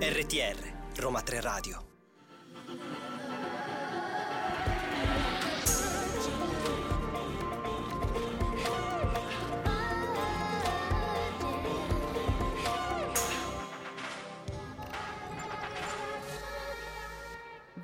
RTR Roma Tre Radio.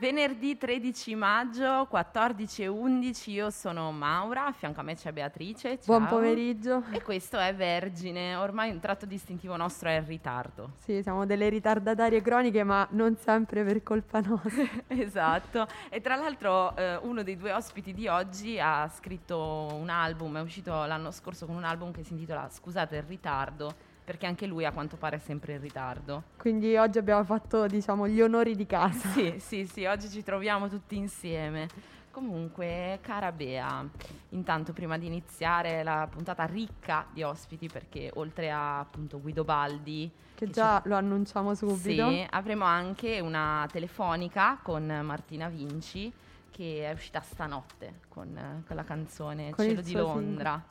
Venerdì 13 maggio, 14:11, io sono Maura, a fianco a me c'è Beatrice. Ciao. Buon pomeriggio. E questo è Vergine, ormai un tratto distintivo nostro è il ritardo. Sì, siamo delle ritardatarie croniche, ma non sempre per colpa nostra. Esatto, e tra l'altro uno dei due ospiti di oggi ha scritto un album, è uscito l'anno scorso con un album che si intitola Scusate il Ritardo, perché anche lui a quanto pare è sempre in ritardo. Quindi oggi abbiamo fatto, diciamo, gli onori di casa. Sì, oggi ci troviamo tutti insieme. Comunque, cara Bea, intanto prima di iniziare la puntata ricca di ospiti, perché oltre a appunto Guido Baldi, che già lo annunciamo subito, sì, avremo anche una telefonica con Martina Vinci, che è uscita stanotte con la canzone con Cielo di Londra. Sì.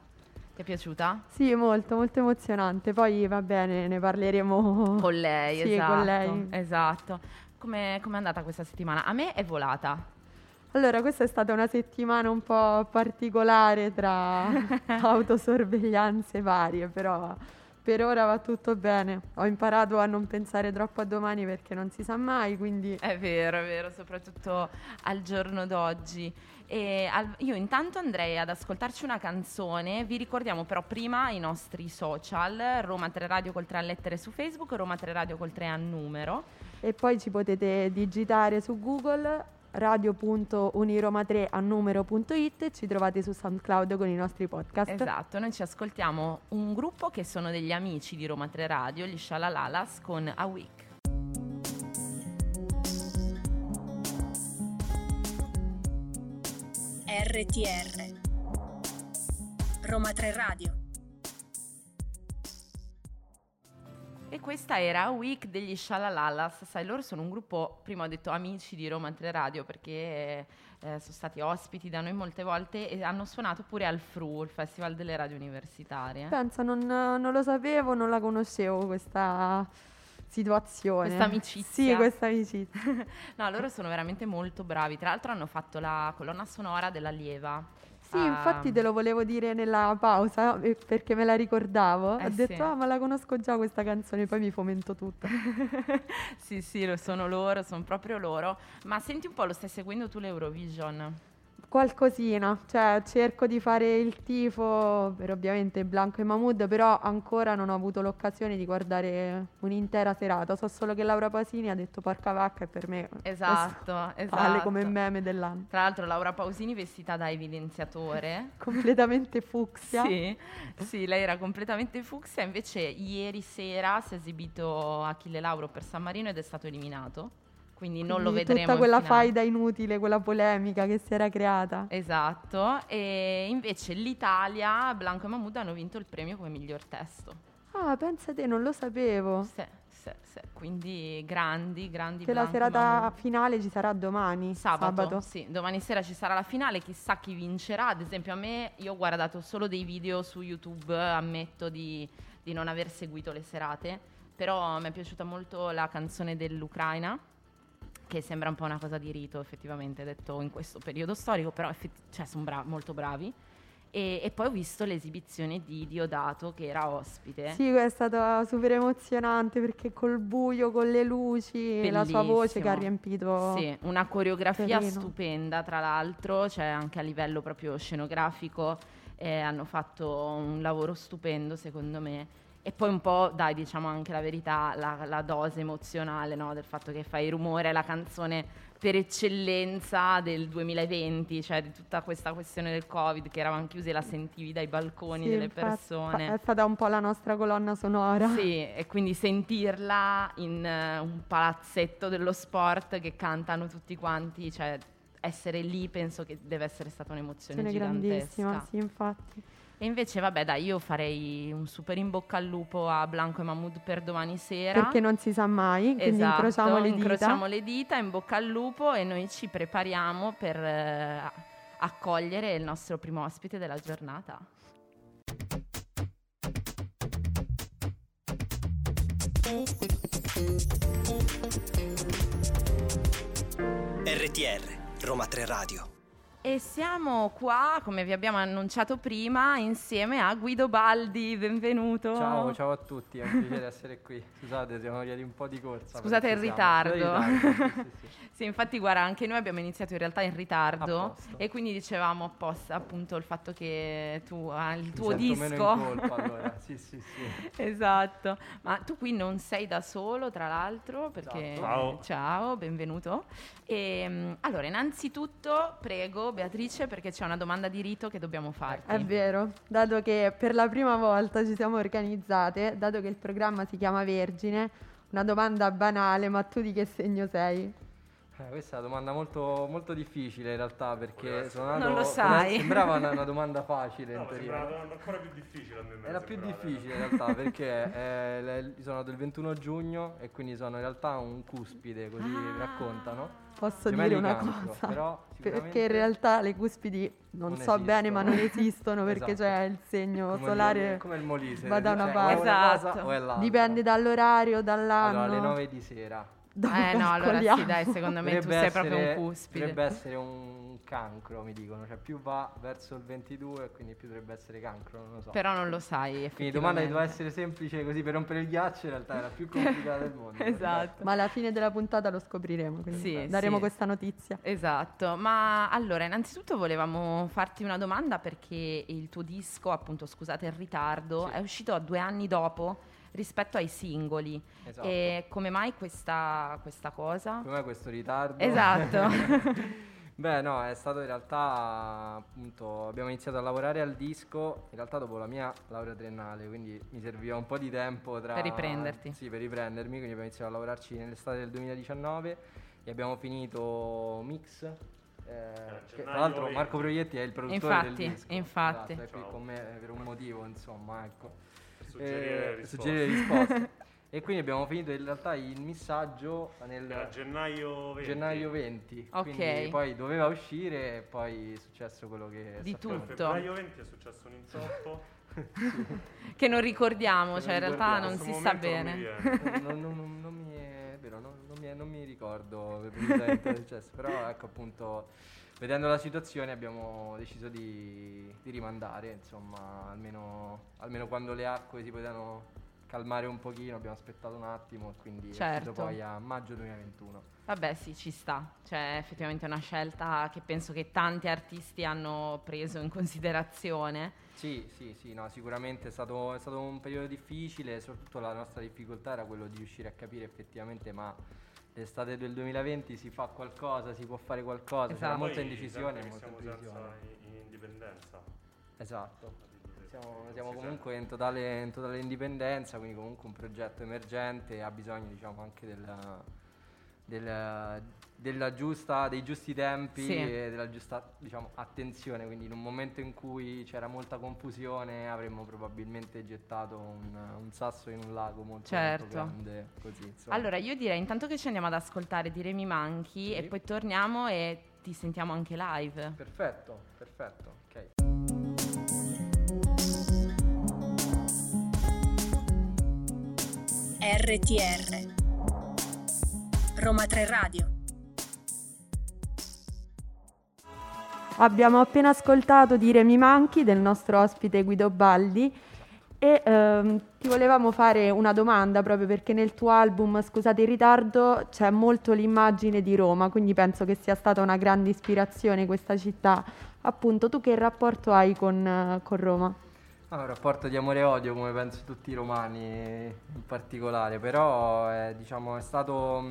Ti è piaciuta? Sì, molto, molto emozionante. Poi va bene, ne parleremo con lei. Sì, esatto, con lei. Esatto. Com'è andata questa settimana? A me è volata. Allora, questa è stata una settimana un po' particolare tra autosorveglianze varie, però per ora va tutto bene. Ho imparato a non pensare troppo a domani perché non si sa mai, quindi... È vero, soprattutto al giorno d'oggi. Io intanto andrei ad ascoltarci una canzone. Vi ricordiamo però prima i nostri social: Roma 3 Radio col 3 a lettere su Facebook, Roma 3 Radio col 3 a numero. E poi ci potete digitare su Google radio.uniroma3 a numero.it e ci trovate su SoundCloud con i nostri podcast. Esatto, noi ci ascoltiamo un gruppo che sono degli amici di Roma 3 Radio, gli Shalalalas, con A Week. RTR Roma 3 Radio. E questa era Week degli Shalalalas. Sai, loro sono un gruppo, prima ho detto amici di Roma 3 Radio, perché sono stati ospiti da noi molte volte e hanno suonato pure al FRU, il Festival delle Radio Universitarie. Pensa, non lo sapevo, non la conoscevo questa situazione. Questa amicizia. Sì, questa amicizia. No, loro sono veramente molto bravi. Tra l'altro hanno fatto la colonna sonora dell'Allieva. Sì, infatti te lo volevo dire nella pausa perché me la ricordavo. Ho detto, sì. Ma la conosco già questa canzone, poi mi fomento tutto. Sì, lo sono loro, sono proprio loro. Ma senti un po', lo stai seguendo tu l'Eurovision? Qualcosina, cioè cerco di fare il tifo per ovviamente Blanco e Mahmood, però ancora non ho avuto l'occasione di guardare un'intera serata. So solo che Laura Pausini ha detto porca vacca, e per me esatto. Vale come meme dell'anno. Tra l'altro Laura Pausini vestita da evidenziatore. Completamente fucsia. Sì, lei era completamente fucsia, invece ieri sera si è esibito Achille Lauro per San Marino ed è stato eliminato. Quindi non lo vedremo. Tutta quella faida inutile, quella polemica che si era creata. Esatto. E invece l'Italia, Blanco e Mahmood hanno vinto il premio come miglior testo. Ah, pensa te, non lo sapevo. Sì. Quindi grandi. Che la serata finale ci sarà domani. Sabato. Sì, domani sera ci sarà la finale. Chissà chi vincerà. Ad esempio, io ho guardato solo dei video su YouTube. Ammetto di non aver seguito le serate. Però mi è piaciuta molto la canzone dell'Ucraina, che sembra un po' una cosa di rito, effettivamente, detto in questo periodo storico, però sono molto bravi. E poi ho visto l'esibizione di Diodato, che era ospite. Sì, è stata super emozionante, perché col buio, con le luci, bellissimo. La sua voce che ha riempito. Sì, una coreografia stupenda, tra l'altro, cioè anche a livello proprio scenografico, hanno fatto un lavoro stupendo, secondo me. E poi un po', dai, diciamo anche la verità, la dose emozionale, no? Del fatto che Fai rumore, la canzone per eccellenza del 2020, cioè di tutta questa questione del Covid, che eravamo chiusi e la sentivi dai balconi delle persone. È stata un po' la nostra colonna sonora. Sì, e quindi sentirla in un palazzetto dello sport che cantano tutti quanti, cioè essere lì penso che deve essere stata un'emozione gigantesca. Grandissima, sì, infatti. E invece vabbè dai, io farei un super in bocca al lupo a Blanco e Mahmood per domani sera. Perché non si sa mai, quindi esatto, incrociamo le dita, in bocca al lupo, e noi ci prepariamo per accogliere il nostro primo ospite della giornata. RTR Roma Tre Radio. E siamo qua, come vi abbiamo annunciato prima, insieme a Guido Baldi, benvenuto. Ciao a tutti, è un piacere essere qui. Scusate, siamo arrivati un po' di corsa. Scusate il ritardo. Sì. Sì, infatti guarda, anche noi abbiamo iniziato in realtà in ritardo e quindi dicevamo apposta appunto il fatto che tu il tuo disco. Meno in colpa, allora. Sì. Esatto. Ma tu qui non sei da solo, tra l'altro, perché ciao, benvenuto. E allora, innanzitutto prego Beatrice, perché c'è una domanda di rito che dobbiamo farti. È vero, dato che per la prima volta ci siamo organizzate, dato che il programma si chiama Vergine, una domanda banale, ma tu di che segno sei? Questa è una domanda molto, molto difficile in realtà, perché sono nato... Non lo sai. Sembrava una domanda facile. No, in teoria. Sembrava una domanda ancora più difficile. Era più difficile in realtà, perché sono nato il 21 giugno e quindi sono in realtà un cuspide, così raccontano. Posso dire una cosa, però perché in realtà le cuspidi non so esistono. Bene, ma non esistono, perché esatto. C'è il segno come solare, come il Molise, va da una parte, esatto. Dipende dall'orario, dall'anno. Allora, alle 9 di sera. No, allora sì, dai, secondo me tu sei proprio un cuspide. Dovrebbe essere un cancro, mi dicono, cioè più va verso il 22, quindi più dovrebbe essere cancro, non lo so. Però non lo sai, quindi domanda che doveva essere semplice così per rompere il ghiaccio, in realtà è la più complicata del mondo. Esatto. Ma alla fine della puntata lo scopriremo, quindi daremo questa notizia. Esatto, ma allora innanzitutto volevamo farti una domanda, perché il tuo disco, appunto Scusate il Ritardo, è uscito 2 anni dopo rispetto ai singoli. Esatto. E come mai questa cosa? Come mai questo ritardo? Esatto. Beh, no, è stato in realtà, appunto, abbiamo iniziato a lavorare al disco in realtà dopo la mia laurea triennale, quindi mi serviva un po' di tempo per riprenderti. Sì, per riprendermi, quindi abbiamo iniziato a lavorarci nell'estate del 2019 e abbiamo finito mix. Tra l'altro Marco Proietti è il produttore del disco. Infatti. Esatto, è qui con me per un motivo, insomma, ecco. Suggerire risposte. E quindi abbiamo finito in realtà il missaggio nel gennaio 20. Okay. Quindi poi doveva uscire e poi è successo quello che di sappiamo. Tutto. Gennaio 20 è successo un inzoppo che non ricordiamo, che cioè non in realtà non si sa bene. Non mi ricordo precisamente cosa è successo, però ecco, appunto, vedendo la situazione abbiamo deciso di rimandare, insomma, almeno quando le acque si potevano calmare un pochino, abbiamo aspettato un attimo, quindi certo. È poi a maggio 2021. Vabbè, sì, ci sta, cioè effettivamente è una scelta che penso che tanti artisti hanno preso in considerazione. Sì, no, sicuramente è stato un periodo difficile, soprattutto la nostra difficoltà era quello di riuscire a capire effettivamente, ma... l'estate del 2020 si fa qualcosa, si può fare qualcosa, esatto. C'era molta indecisione. Siamo senza indipendenza. Esatto, siamo comunque in totale indipendenza, quindi comunque un progetto emergente ha bisogno, diciamo, anche dei giusti tempi e della giusta, diciamo, attenzione, quindi in un momento in cui c'era molta confusione avremmo probabilmente gettato un sasso in un lago molto, certo. molto grande, così, insomma. Allora io direi intanto che ci andiamo ad ascoltare Dire mi manchi e poi torniamo e ti sentiamo anche live. Perfetto, ok. RTR Roma 3 Radio. Abbiamo appena ascoltato Dire mi manchi del nostro ospite Guido Baldi e ti volevamo fare una domanda, proprio perché nel tuo album Scusate il ritardo c'è molto l'immagine di Roma, quindi penso che sia stata una grande ispirazione questa città. Appunto, tu che rapporto hai con Roma? Un rapporto di amore e odio, come penso tutti i romani in particolare, però diciamo è stato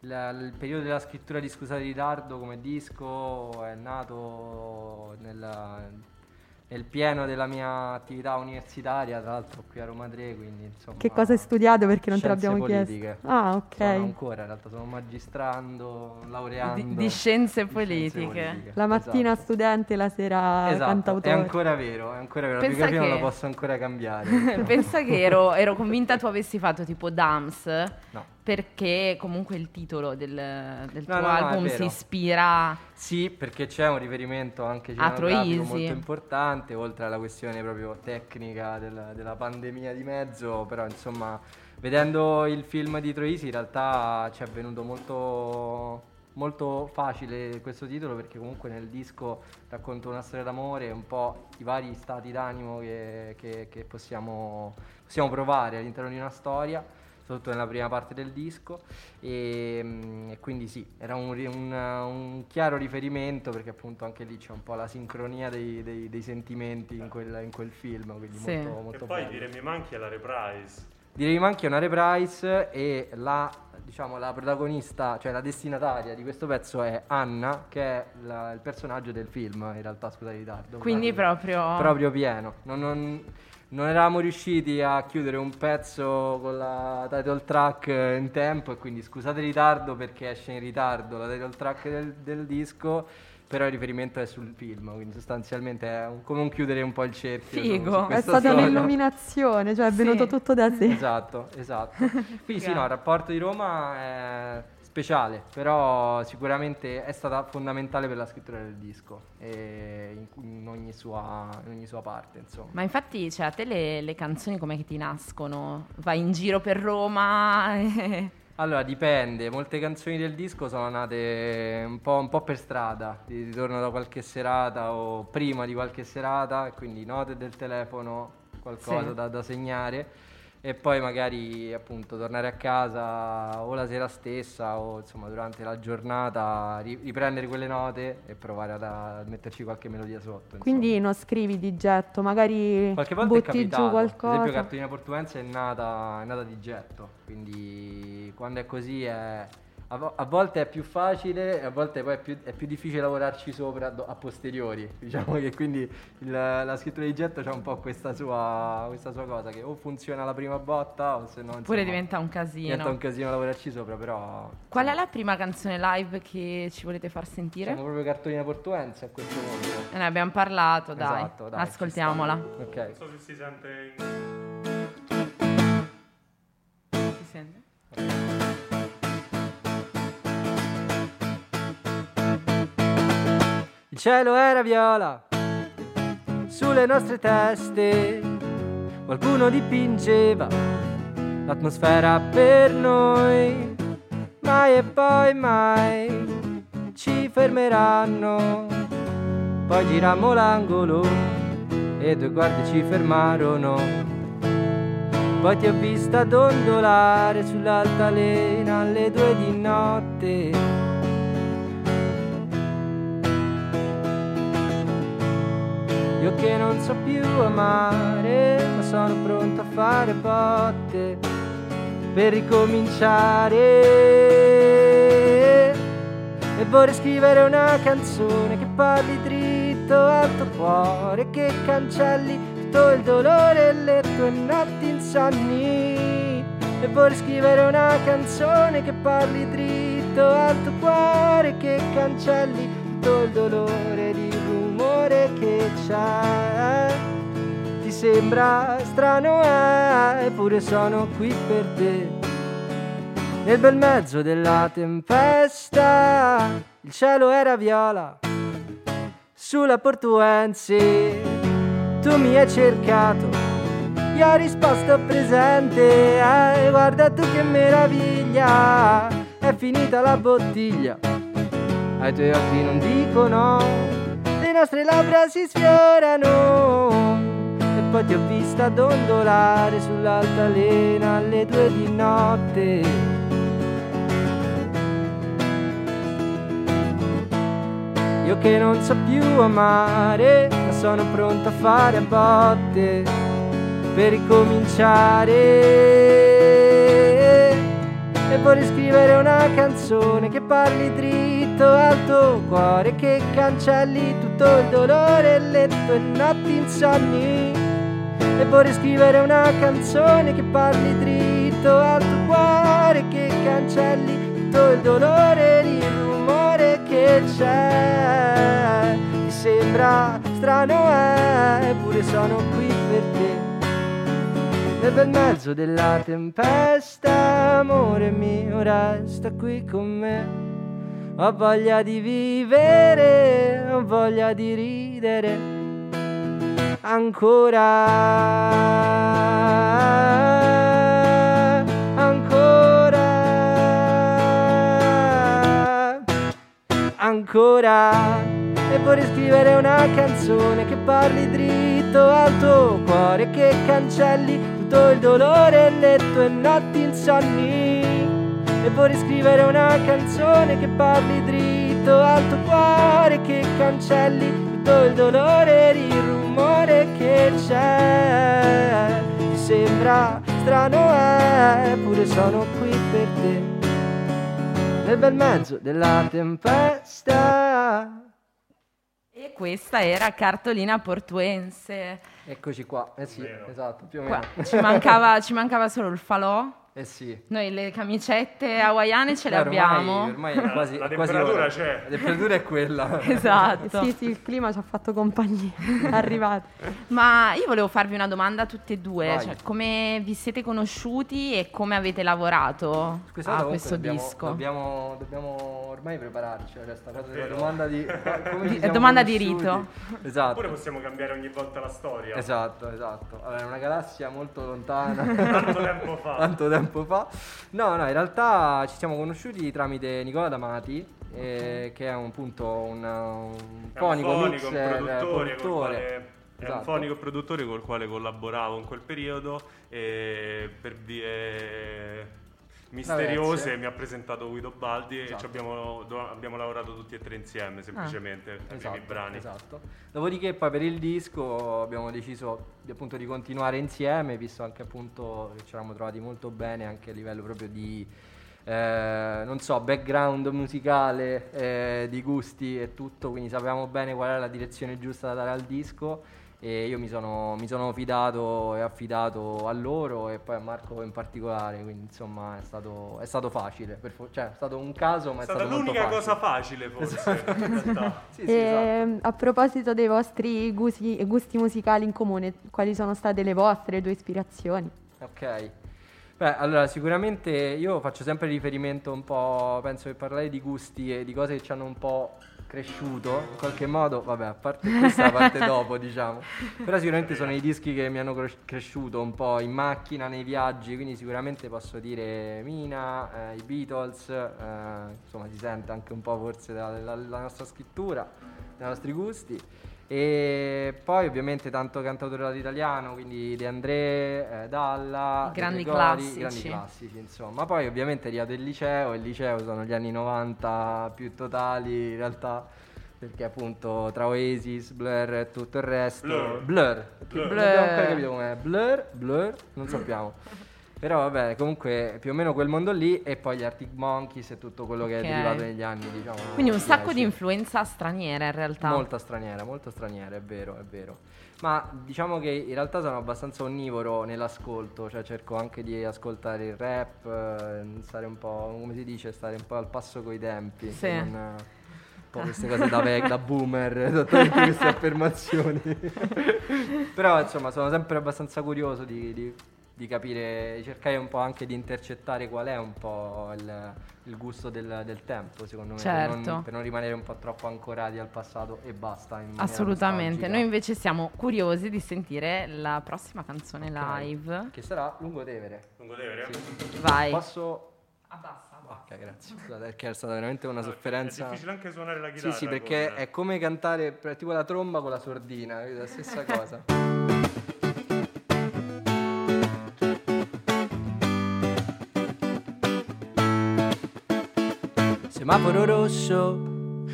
il periodo della scrittura di Scusate il ritardo come disco, è nato nel pieno della mia attività universitaria, tra l'altro qui a Roma 3, quindi insomma... Che cosa hai studiato, perché non te l'abbiamo politiche. Chiesto? Ah, ok. No, non ancora, in realtà sono magistrando, laureando... Di scienze politiche. La mattina studente, la sera cantautore. Esatto, è ancora vero, pensa la biografia non la posso ancora cambiare. Diciamo. Pensa che ero convinta tu avessi fatto tipo DAMS... No. Perché comunque il titolo del tuo album si ispira... Sì, perché c'è un riferimento anche cinematografico molto importante, oltre alla questione proprio tecnica della pandemia di mezzo, però insomma Vedendo il film di Troisi in realtà ci è venuto molto facile questo titolo, perché comunque nel disco racconto una storia d'amore, un po' i vari stati d'animo che possiamo provare all'interno di una storia, soprattutto nella prima parte del disco, e quindi sì, era un chiaro riferimento, perché appunto anche lì c'è un po' la sincronia dei sentimenti in quel film, quindi sì. molto e poi bello. Dire mi manchi è la reprise. Direi che manchi una reprise, e la protagonista, cioè la destinataria di questo pezzo è Anna, che è il personaggio del film, in realtà, Scusate il Ritardo. Quindi proprio pieno. Non eravamo riusciti a chiudere un pezzo con la title track in tempo, e quindi Scusate il Ritardo perché esce in ritardo la title track del disco, però il riferimento è sul film, quindi sostanzialmente è come un chiudere un po' il cerchio. Figo, è stata storia. Un'illuminazione, cioè è venuto tutto da sé. Esatto. Quindi sì, no, il rapporto di Roma è speciale, però sicuramente è stata fondamentale per la scrittura del disco, e in ogni sua parte, insomma. Ma infatti, cioè, a te le canzoni com'è che ti nascono? Vai in giro per Roma? Allora, dipende, molte canzoni del disco sono nate un po' per strada, di ritorno da qualche serata o prima di qualche serata, quindi note del telefono, qualcosa da segnare, e poi magari appunto tornare a casa o la sera stessa o insomma durante la giornata riprendere quelle note e provare a metterci qualche melodia sotto, insomma. Quindi non scrivi di getto, magari qualche volta butti giù qualcosa. Per esempio Cartolina Portuense è nata di getto, quindi quando è così a volte è più facile, a volte poi è più difficile lavorarci sopra a posteriori, diciamo, che quindi la scrittura di getto c'ha un po' questa sua cosa che o funziona alla prima botta o se no pure diventa un casino. Diventa un casino lavorarci sopra, però. Qual è la prima canzone live che ci volete far sentire? Siamo proprio Cartolina Portuense a questo punto. Ne abbiamo parlato, dai. Esatto, dai, ascoltiamola. Ok. Non so se si sente. Si sente? Okay. Il cielo era viola sulle nostre teste, qualcuno dipingeva l'atmosfera per noi, mai e poi mai ci fermeranno. Poi girammo l'angolo e due guardie ci fermarono, poi ti ho vista dondolare sull'altalena alle 2 di notte. Io che non so più amare, ma sono pronto a fare botte per ricominciare. E vorrei scrivere una canzone che parli dritto al tuo cuore, che cancelli tutto il dolore e le tue notti insonni. E vorrei scrivere una canzone che parli dritto al tuo cuore, che cancelli tutto il dolore di che c'è. Ti sembra strano, eppure sono qui per te. Nel bel mezzo della tempesta il cielo era viola sulla Portuense. Tu mi hai cercato, io ho risposto presente. Guarda tu che meraviglia, è finita la bottiglia. Ai tuoi occhi non dico no, le nostre labbra si sfiorano, e poi ti ho vista dondolare sull'altalena alle 2 di notte. Io che non so più amare, ma sono pronto a fare a botte per ricominciare. E vorrei scrivere una canzone che parli dritto al tuo cuore, che cancelli tutto il dolore e le tue notti insonni. E vorrei scrivere una canzone che parli dritto al tuo cuore, che cancelli tutto il dolore e il rumore che c'è. Ti sembra strano, eppure sono qui per te. Nel bel mezzo della tempesta, amore mio, resta qui con me. Ho voglia di vivere, ho voglia di ridere ancora. ancora e vorrei scrivere una canzone che parli dritto al tuo cuore, che cancelli tutto il dolore e le tue notti insonni. E vorrei scrivere una canzone che parli dritto al tuo cuore, che cancelli tutto il dolore e il rumore che c'è. Ti sembra strano, eppure sono qui per te, nel bel mezzo della tempesta. E questa era Cartolina Portuense. Eccoci qua, eh sì, vero. Esatto, più o meno. Qua, ci mancava solo il falò. Eh sì. Noi le camicette hawaiane ce le abbiamo. Ormai è quasi, la temperatura quasi c'è. La temperatura è quella. Esatto. Sì, sì, il clima ci ha fatto compagnia. Arrivate. Ma io volevo farvi una domanda a tutte e due. Cioè, come vi siete conosciuti e come avete lavorato a questo disco? Dobbiamo ormai prepararci. Cioè, sta cosa della domanda di... come ci siamo domanda conosciuti? Di rito. Esatto. Oppure possiamo cambiare ogni volta la storia. Esatto. Allora, è una galassia molto lontana. Tanto tempo fa. No, in realtà ci siamo conosciuti tramite Nicola D'Amati, che è un fonico, produttore. Esatto. È un fonico produttore col quale collaboravo in quel periodo e per dire misteriose mi ha presentato Guido Baldi, esatto. E abbiamo lavorato tutti e tre insieme semplicemente i primi brani. Esatto. Dopodiché poi per il disco abbiamo deciso appunto di continuare insieme, visto anche appunto che ci eravamo trovati molto bene anche a livello proprio di background musicale, di gusti e tutto, quindi sapevamo bene qual era la direzione giusta da dare al disco. E io mi sono fidato e affidato a loro e poi a Marco in particolare, quindi insomma è stato facile, è stato un caso, ma è stata l'unica cosa facile forse. Esatto. Sì, esatto. A proposito dei vostri gusti musicali in comune, quali sono state le vostre due ispirazioni? Ok. Beh, allora sicuramente io faccio sempre riferimento un po', penso che parlare di gusti e di cose che ci hanno un po' cresciuto, in qualche modo, vabbè, a parte questa parte dopo diciamo, però sicuramente sono i dischi che mi hanno cresciuto un po' in macchina, nei viaggi, quindi sicuramente posso dire Mina, i Beatles, insomma si sente anche un po' forse la nostra scrittura, dai nostri gusti. E poi ovviamente tanto cantautorato italiano, quindi De André, Dalla, i grandi classici insomma. Poi ovviamente arrivato il liceo sono gli anni 90 più totali in realtà, perché appunto tra Oasis, Blur e tutto il resto Blur. Non abbiamo ancora capito com'è Blur, non sappiamo. Però vabbè, comunque più o meno quel mondo lì, e poi gli Arctic Monkeys e tutto quello che è derivato negli anni, diciamo. Quindi un sacco di influenza straniera in realtà. Molto straniera, è vero. Ma diciamo che in realtà sono abbastanza onnivoro nell'ascolto, cioè cerco anche di ascoltare il rap, stare un po', come si dice, al passo coi tempi. Sì. Un po' queste cose da boomer, esattamente queste affermazioni. Però insomma sono sempre abbastanza curioso di capire, cercare un po' anche di intercettare qual è un po' il gusto del tempo, secondo me, certo. per non rimanere un po' troppo ancorati al passato e basta. Assolutamente, noi invece siamo curiosi di sentire la prossima canzone live. Che sarà Lungo Tevere? Sì. Vai. Posso... Abbassa. Ok, grazie. Scusate, perché è stata veramente una sofferenza. È difficile anche suonare la chitarra. Sì, perché è come cantare tipo la tromba con la sordina, è la stessa cosa. Semaforo rosso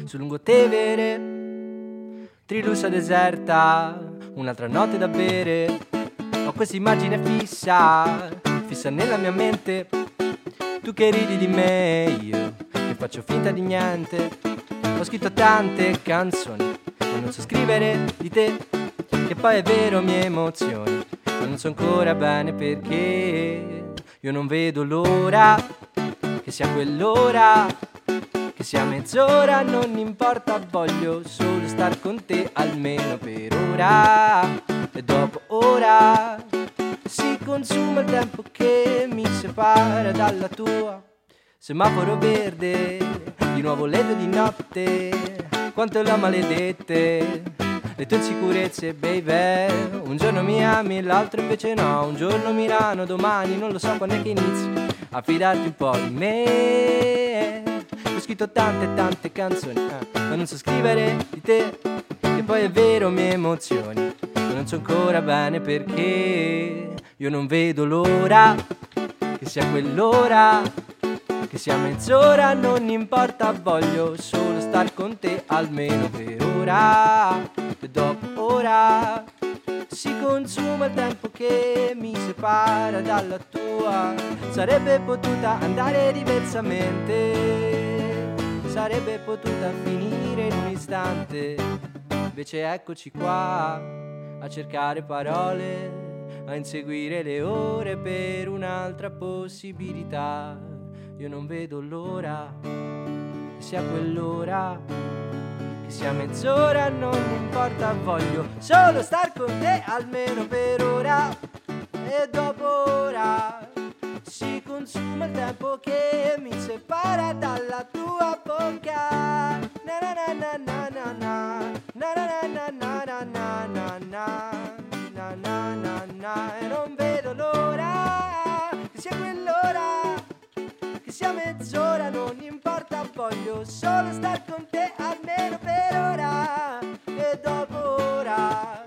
sul Lungo Tevere, Trilussa deserta, un'altra notte da bere. Ho questa immagine fissa nella mia mente. Tu che ridi di me, io che faccio finta di niente. Ho scritto tante canzoni, ma non so scrivere di te. Che poi è vero, mie emozioni, ma non so ancora bene perché. Io non vedo l'ora, che sia quell'ora, sia mezz'ora, non importa, voglio solo star con te almeno per ora. E dopo ora si consuma il tempo che mi separa dalla tua. Semaforo verde, di nuovo ledo di notte, quanto l'ho maledette le tue insicurezze, baby. Un giorno Miami, l'altro invece no, un giorno Milano, domani non lo so quando è che inizi a fidarti un po' di me. scritto tante canzoni, ma non so scrivere di te. E poi è vero, mi emozioni, ma non so ancora bene perché. Io non vedo l'ora, che sia quell'ora, che sia mezz'ora, non importa. Voglio solo star con te, almeno per ora. E dopo ora si consuma il tempo che mi separa dalla tua. Sarebbe potuta andare diversamente, sarebbe potuta finire in un istante. Invece eccoci qua a cercare parole, a inseguire le ore per un'altra possibilità. Io non vedo l'ora, che sia quell'ora, che sia mezz'ora, non importa, voglio solo star con te almeno per ora. E dopo ora si consuma il tempo che mi separa dalla tua bocca. Na na na na na na na na na na na na na na na na. E non vedo l'ora, che sia quell'ora, che sia mezz'ora, non importa, voglio solo star con te almeno per ora. E dopo ora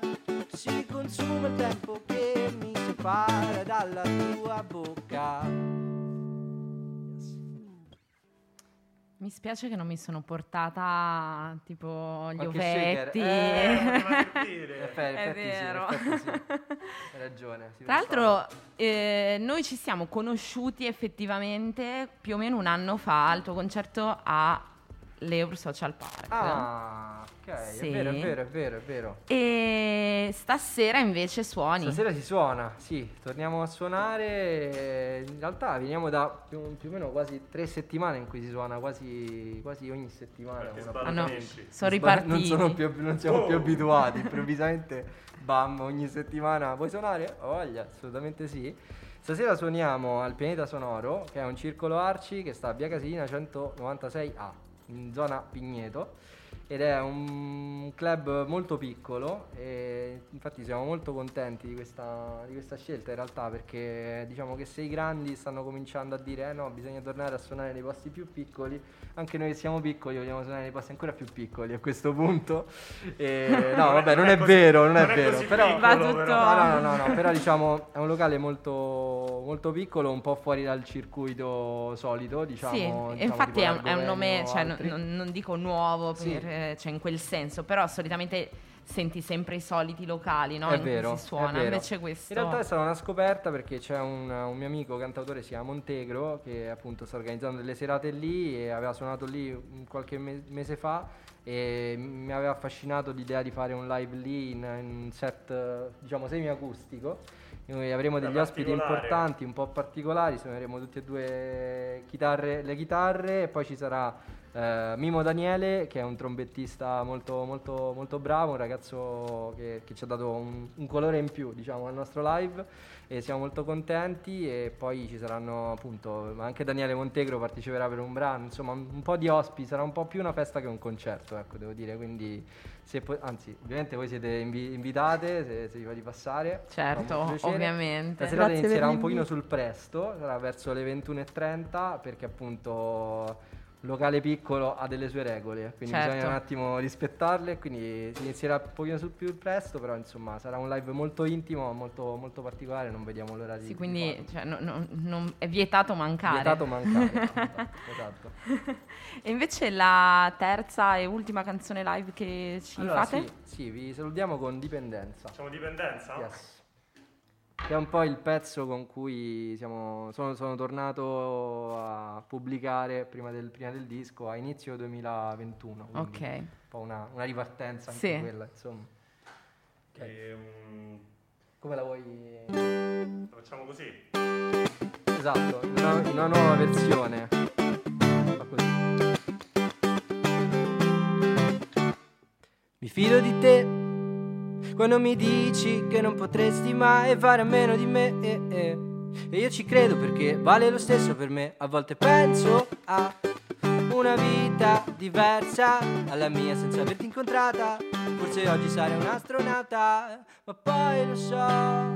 si consuma il tempo che mi separa dalla tua bocca. Mi spiace che non mi sono portata tipo gli ovetti. È vero. Hai ragione. Tra l'altro noi ci siamo conosciuti effettivamente più o meno un anno fa al tuo concerto a L'Eur Social Park. Ah, ok, sì. È vero. E stasera invece suoni. Stasera si suona, sì, torniamo a suonare. In realtà veniamo da più o meno quasi 3 settimane in cui si suona, quasi ogni settimana. Sono ripartiti. Non siamo più abituati, improvvisamente, bam, ogni settimana. Vuoi suonare? Ho voglia, assolutamente sì. Stasera suoniamo al Pianeta Sonoro, che è un circolo Arci che sta a via Casilina 196A. In zona Pigneto, ed è un club molto piccolo e infatti siamo molto contenti di questa scelta, in realtà, perché diciamo che se i grandi stanno cominciando a dire no, bisogna tornare a suonare nei posti più piccoli, anche noi che siamo piccoli vogliamo suonare nei posti ancora più piccoli a questo punto. E, no, vabbè, non è vero, però va tutto. No, però diciamo è un locale molto, molto piccolo, un po' fuori dal circuito solito, diciamo. Sì, diciamo, infatti è un nome, cioè, non dico nuovo, sì, per, cioè in quel senso, però solitamente senti sempre i soliti locali, no? È vero, si suona, invece questo. In realtà è stata una scoperta, perché c'è un mio amico cantautore, si chiama Montegro, che appunto sta organizzando delle serate lì e aveva suonato lì qualche mese fa e mi aveva affascinato l'idea di fare un live lì in un set, diciamo, semiacustico. Noi avremo degli ospiti importanti, un po' particolari, suoneremo tutti e due le chitarre e poi ci sarà Mimo Daniele, che è un trombettista molto, molto, molto bravo, un ragazzo che ci ha dato un colore in più, diciamo, al nostro live, e siamo molto contenti. E poi ci saranno appunto anche Daniele Montegro, parteciperà per un brano, insomma un po' di ospiti, sarà un po' più una festa che un concerto, ecco, devo dire. Quindi anzi, ovviamente voi siete invitate, se vi va di passare. Certo, ovviamente. La serata inizierà un pochino sul presto, sarà verso le 21:30, perché appunto locale piccolo ha delle sue regole, quindi Certo. Bisogna un attimo rispettarle, quindi si inizierà un pochino più presto, però insomma sarà un live molto intimo, molto, molto particolare, non vediamo l'ora di... Sì, quindi cioè, non è vietato mancare. Vietato mancare, esatto. E invece la terza e ultima canzone live che fate? Sì, vi salutiamo con Dipendenza. Siamo Dipendenza? Yes. Che è un po' il pezzo con cui sono tornato a pubblicare prima del disco a inizio 2021. Ok. Un po' una ripartenza anche, sì, quella, insomma. Okay. Come la vuoi? La facciamo così. Esatto, una nuova versione. Fa così. Mi fido di te. Quando mi dici che non potresti mai fare a meno di me, e io ci credo, perché vale lo stesso per me. A volte penso a una vita diversa alla mia senza averti incontrata. Forse oggi sarei un astronauta, ma poi lo so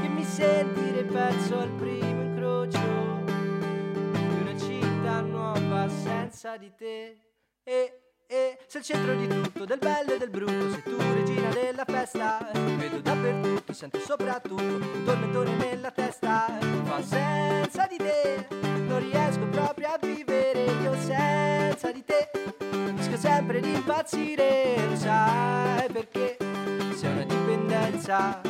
che mi sentirei perso al primo incrocio di una città. qua senza di te. Sei il centro di tutto, del bello e del brutto, sei tu regina della festa. Vedo dappertutto, sento soprattutto un tormentone nella testa. Qua senza di te non riesco proprio a vivere. Io senza di te rischio sempre di impazzire. Lo sai perché sei una dipendenza.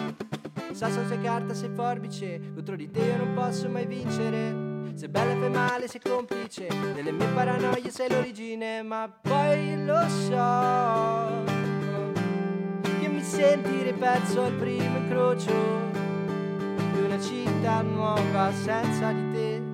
Sasso, sei carta, sei forbice, contro di te io non posso mai vincere. Se bella fai male, sei complice delle mie paranoie, sei l'origine. Ma poi lo so che mi senti perso al primo incrocio di una città nuova senza di te.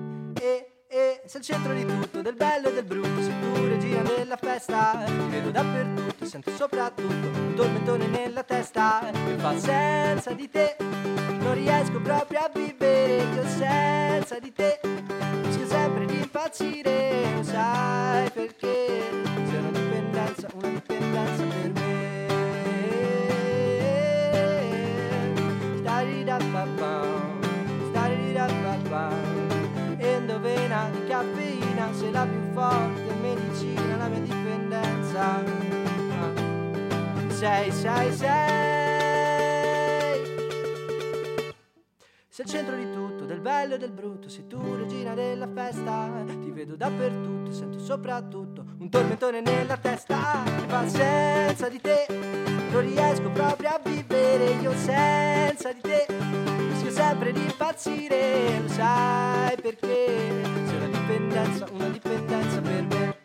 Sei il centro di tutto, del bello e del brutto, sei tu regina della festa. Vedo dappertutto, sento soprattutto un tormentone nella testa. Che fa senza di te non riesco proprio a vivere. Io senza di te rischio sempre di impazzire. Non sai perché sei una dipendenza per me. Stari da papà, stari da papà. Endovena di caffeina, sei la più forte medicina, la mia dipendenza. Sei il centro di tutto, del bello e del brutto, sei tu regina della festa. Ti vedo dappertutto, sento soprattutto un tormentone nella testa. Ma senza di te non riesco proprio a vivere. Io senza di te rischio sempre di impazzire, lo sai perché sei una dipendenza per me.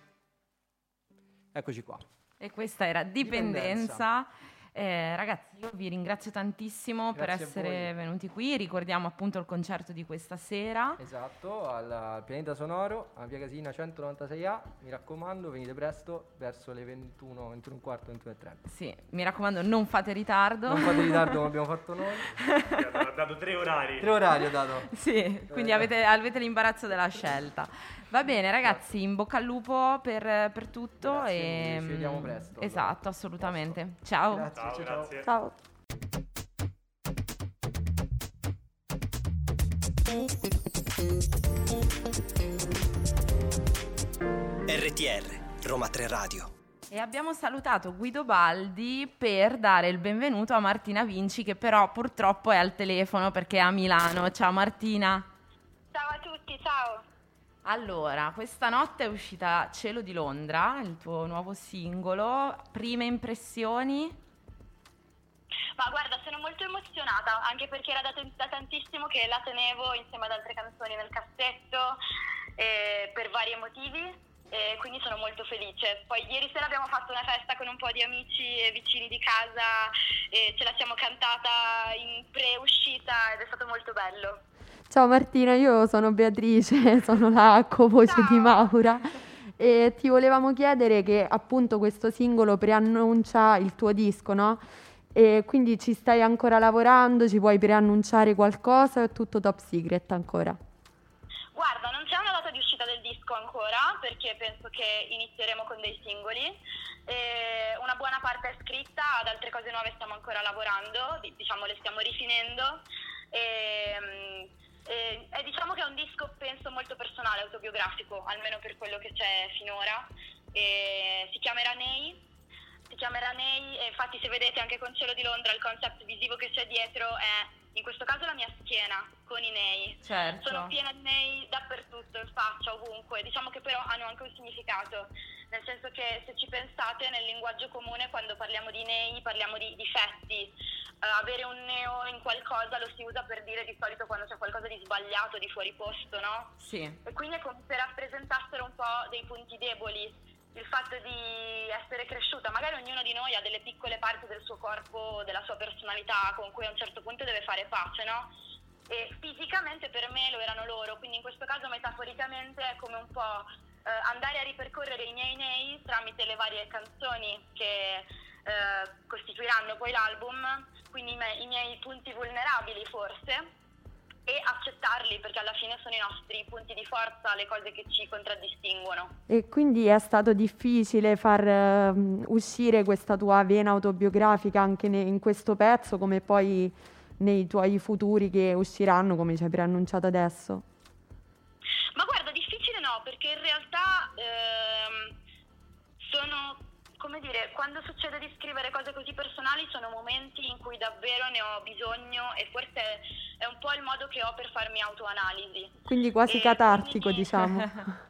Eccoci qua. E questa era Dipendenza. Ragazzi, io vi ringrazio tantissimo. Grazie per essere venuti qui. Ricordiamo appunto il concerto di questa sera. Esatto, al Pianeta Sonoro, a Via Casina 196A. Mi raccomando, venite presto verso le 21, 21 e quarto, 21:30. Sì, mi raccomando, non fate ritardo. Non fate ritardo come abbiamo fatto noi. Ha dato 3 orari. 3 orari ho dato. Sì, quindi avete l'imbarazzo della scelta. Va bene ragazzi, in bocca al lupo per tutto. Grazie, e ci vediamo presto. Esatto, assolutamente. Ciao. Grazie, ciao. Grazie. Ciao. RTR Roma 3 Radio. E abbiamo salutato Guido Baldi per dare il benvenuto a Martina Vinci, che però purtroppo è al telefono perché è a Milano. Ciao Martina. Ciao a tutti, ciao. Allora, questa notte è uscita Cielo di Londra, il tuo nuovo singolo. Prime impressioni? Ma guarda, sono molto emozionata, anche perché era da tantissimo che la tenevo insieme ad altre canzoni nel cassetto, per vari motivi, e quindi sono molto felice. Poi ieri sera abbiamo fatto una festa con un po' di amici e vicini di casa, e ce la siamo cantata in pre-uscita ed è stato molto bello. Ciao Martina, io sono Beatrice, sono la co-voce di Maura e ti volevamo chiedere che appunto questo singolo preannuncia il tuo disco, no? E quindi ci stai ancora lavorando, ci puoi preannunciare qualcosa o è tutto top secret ancora? Guarda, non c'è una data di uscita del disco ancora perché penso che inizieremo con dei singoli. Una buona parte è scritta, ad altre cose nuove stiamo ancora lavorando, diciamo le stiamo rifinendo. E diciamo che è un disco penso molto personale, autobiografico, almeno per quello che c'è finora. Si chiamerà Nei, e infatti se vedete anche con Cielo di Londra il concept visivo che c'è dietro è in questo caso la mia schiena con i nei. Certo. Sono piena di nei dappertutto, in faccia, ovunque. Diciamo che però hanno anche un significato, nel senso che se ci pensate nel linguaggio comune quando parliamo di nei parliamo di difetti. Avere un neo in qualcosa lo si usa per dire di solito quando c'è qualcosa di sbagliato, di fuori posto, no? Sì. E quindi è come se rappresentassero un po' dei punti deboli, il fatto di essere cresciuta. Magari ognuno di noi ha delle piccole parti del suo corpo, della sua personalità con cui a un certo punto deve fare pace, no? E fisicamente per me lo erano loro, quindi in questo caso metaforicamente è come un po' andare a ripercorrere i miei nei tramite le varie canzoni che costituiranno poi l'album, quindi i miei punti vulnerabili forse, e accettarli perché alla fine sono i nostri punti di forza, le cose che ci contraddistinguono. E quindi è stato difficile far uscire questa tua vena autobiografica anche in questo pezzo, come poi nei tuoi futuri che usciranno, come ci hai preannunciato adesso? Ma guarda, difficile no, perché perché in realtà sono, come dire, quando succede di scrivere cose così personali sono momenti in cui davvero ne ho bisogno, e forse è un po' il modo che ho per farmi autoanalisi. Quindi quasi catartico, quindi, diciamo.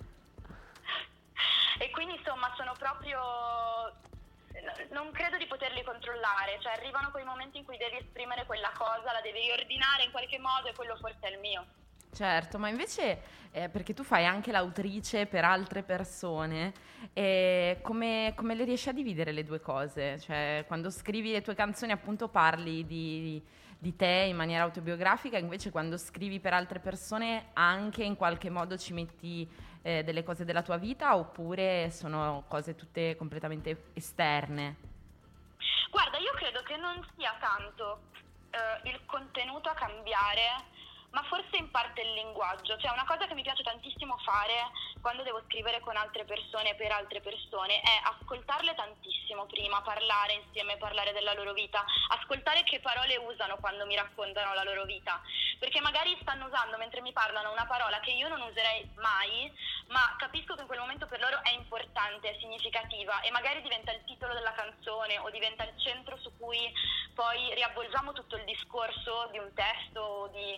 E quindi insomma sono proprio... non credo di poterli controllare, cioè arrivano quei momenti in cui devi esprimere quella cosa, la devi riordinare in qualche modo, e quello forse è il mio. Certo, ma invece perché tu fai anche l'autrice per altre persone, come le riesci a dividere le due cose? Cioè quando scrivi le tue canzoni appunto parli di te in maniera autobiografica, invece quando scrivi per altre persone anche in qualche modo ci metti delle cose della tua vita, oppure sono cose tutte completamente esterne? Guarda, io credo che non sia tanto il contenuto a cambiare, ma forse in parte il linguaggio. Cioè una cosa che mi piace tantissimo fare quando devo scrivere con altre persone, per altre persone, è ascoltarle tantissimo prima, parlare insieme, parlare della loro vita, ascoltare che parole usano quando mi raccontano la loro vita, perché magari stanno usando mentre mi parlano una parola che io non userei mai, ma capisco che in quel momento per loro è importante, è significativa, e magari diventa il titolo della canzone o diventa il centro su cui poi riavvolgiamo tutto il discorso di un testo o di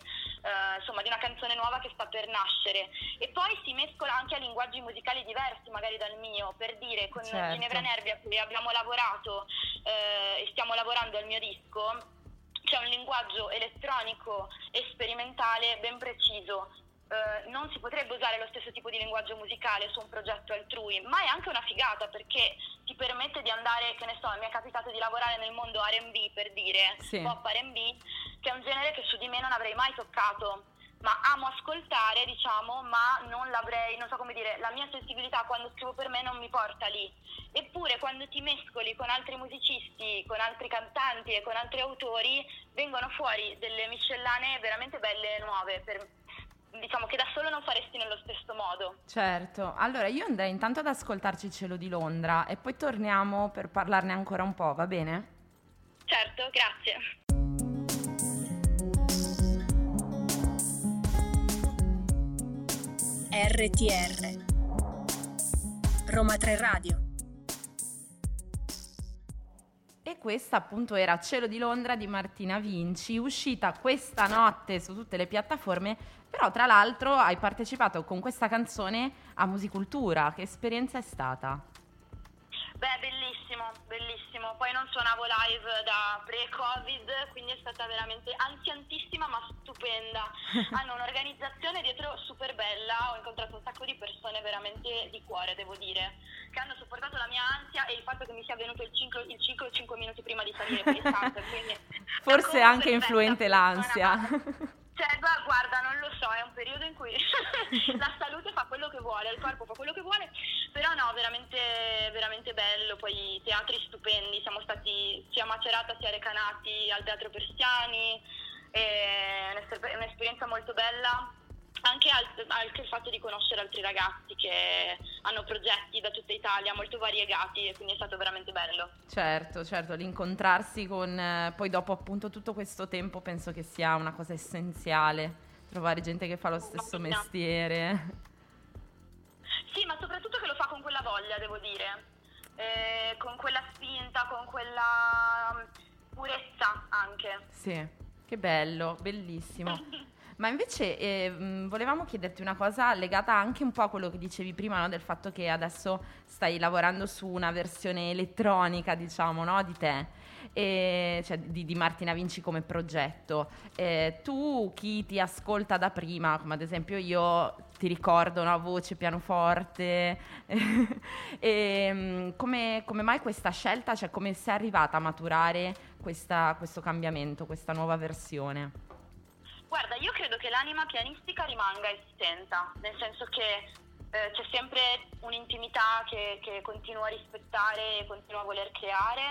una canzone nuova che sta per nascere. E poi si mescola anche a linguaggi musicali diversi magari dal mio, per dire, con certo. Ginevra Nervi, a cui abbiamo lavorato e stiamo lavorando al mio disco, c'è un linguaggio elettronico e sperimentale ben preciso. Non si potrebbe usare lo stesso tipo di linguaggio musicale su un progetto altrui, ma è anche una figata perché ti permette di andare, che ne so, mi è capitato di lavorare nel mondo R&B, per dire, sì. Pop R&B, che è un genere che su di me non avrei mai toccato, ma amo ascoltare, diciamo, ma non l'avrei, non so come dire, la mia sensibilità quando scrivo per me non mi porta lì. Eppure quando ti mescoli con altri musicisti, con altri cantanti e con altri autori, vengono fuori delle miscellane veramente belle e nuove, diciamo che da solo non faresti nello stesso modo. Certo, allora io andrei intanto ad ascoltarci Cielo di Londra e poi torniamo per parlarne ancora un po', va bene? Certo, grazie. RTR Roma Tre Radio. E questa appunto era Cielo di Londra di Martina Vinci, uscita questa notte su tutte le piattaforme. Però tra l'altro hai partecipato con questa canzone a Musicultura, che esperienza è stata? Beh, bellissimo, poi non suonavo live da pre-Covid, quindi è stata veramente anzianissima ma stupenda. Hanno un'organizzazione dietro super bella, ho incontrato un sacco di persone veramente di cuore, devo dire, che hanno sopportato la mia ansia e il fatto che mi sia venuto il ciclo 5 minuti prima di salire per il salto, quindi forse è anche influente l'ansia. Cioè, guarda, non lo so, è un periodo in cui la salute fa quello che vuole, il corpo fa quello che vuole, però no, veramente veramente bello, poi teatri stupendi, siamo stati sia a Macerata sia a Recanati, al Teatro Persiani, è un'esperienza molto bella, anche, anche il fatto di conoscere altri ragazzi che hanno progetti da tutta Italia molto variegati, e quindi è stato veramente bello. Certo, l'incontrarsi con poi dopo appunto tutto questo tempo penso che sia una cosa essenziale, trovare gente che fa lo stesso mestiere. Sì, ma soprattutto che lo fa con quella voglia, devo dire, con quella spinta, con quella purezza anche. Sì, che bello, bellissimo. Ma invece volevamo chiederti una cosa legata anche un po' a quello che dicevi prima, no? Del fatto che adesso stai lavorando su una versione elettronica, diciamo, no? Di te, cioè di Martina Vinci come progetto. Tu, chi ti ascolta da prima, come ad esempio io, ti ricordo, no? Voce, pianoforte, come mai questa scelta, cioè come sei arrivata a maturare questo cambiamento, questa nuova versione? Guarda, io credo che l'anima pianistica rimanga esistente, nel senso che c'è sempre un'intimità che continuo a rispettare e continuo a voler creare.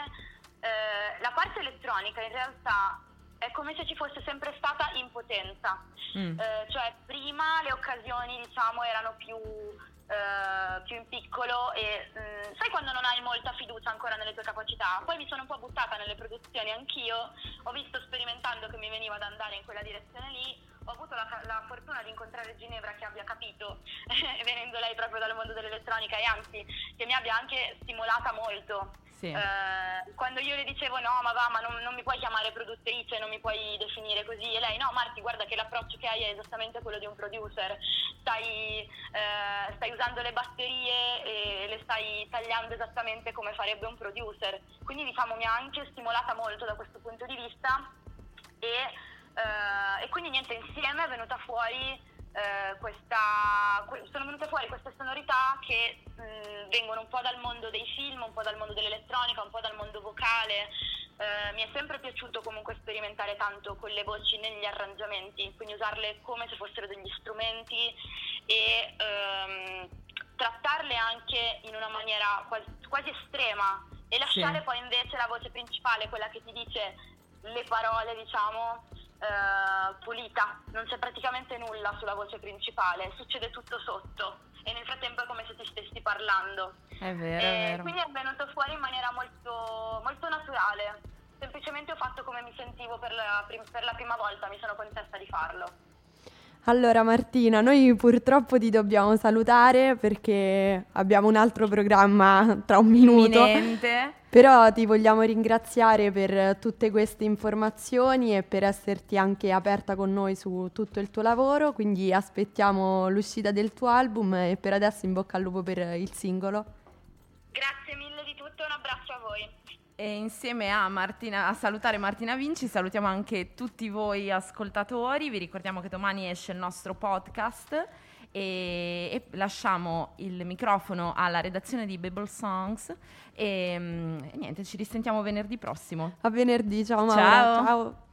La parte elettronica in realtà è come se ci fosse sempre stata in potenza, cioè prima le occasioni, diciamo, erano più più in piccolo e sai quando non hai molta fiducia ancora nelle tue capacità? Poi mi sono un po' buttata nelle produzioni anch'io, ho visto sperimentando che mi veniva ad andare in quella direzione lì, ho avuto la fortuna di incontrare Ginevra che abbia capito, venendo lei proprio dal mondo dell'elettronica, e anzi che mi abbia anche stimolata molto. Sì. Quando io le dicevo no ma va, ma non mi puoi chiamare produttrice, non mi puoi definire così, e lei no Marti guarda che l'approccio che hai è esattamente quello di un producer, stai usando le batterie e le stai tagliando esattamente come farebbe un producer, quindi diciamo mi ha anche stimolata molto da questo punto di vista e quindi niente, insieme è venuta fuori sono venute fuori queste sonorità che vengono un po' dal mondo dei film, un po' dal mondo dell'elettronica, un po' dal mondo vocale. Mi è sempre piaciuto comunque sperimentare tanto con le voci negli arrangiamenti, quindi usarle come se fossero degli strumenti e trattarle anche in una maniera quasi estrema e lasciare Poi invece la voce principale, quella che ti dice le parole, diciamo, pulita, non c'è praticamente nulla sulla voce principale, succede tutto sotto e nel frattempo è come se ti stessi parlando. È vero, quindi è venuto fuori in maniera molto, molto naturale, semplicemente ho fatto come mi sentivo per la prima volta, mi sono contenta di farlo. Allora Martina, noi purtroppo ti dobbiamo salutare perché abbiamo un altro programma tra un minuto. Imminente. Però ti vogliamo ringraziare per tutte queste informazioni e per esserti anche aperta con noi su tutto il tuo lavoro, quindi aspettiamo l'uscita del tuo album e per adesso in bocca al lupo per il singolo. Grazie mille di tutto, un abbraccio a voi. E insieme a salutare Martina Vinci salutiamo anche tutti voi ascoltatori, vi ricordiamo che domani esce il nostro podcast e lasciamo il microfono alla redazione di Bebel Songs e niente, ci risentiamo venerdì prossimo. A venerdì, ciao Maura. Ciao.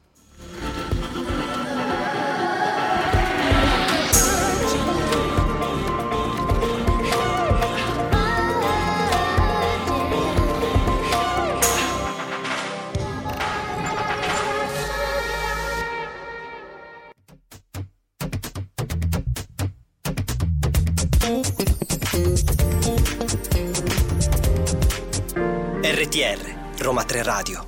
RTR Roma Tre Radio.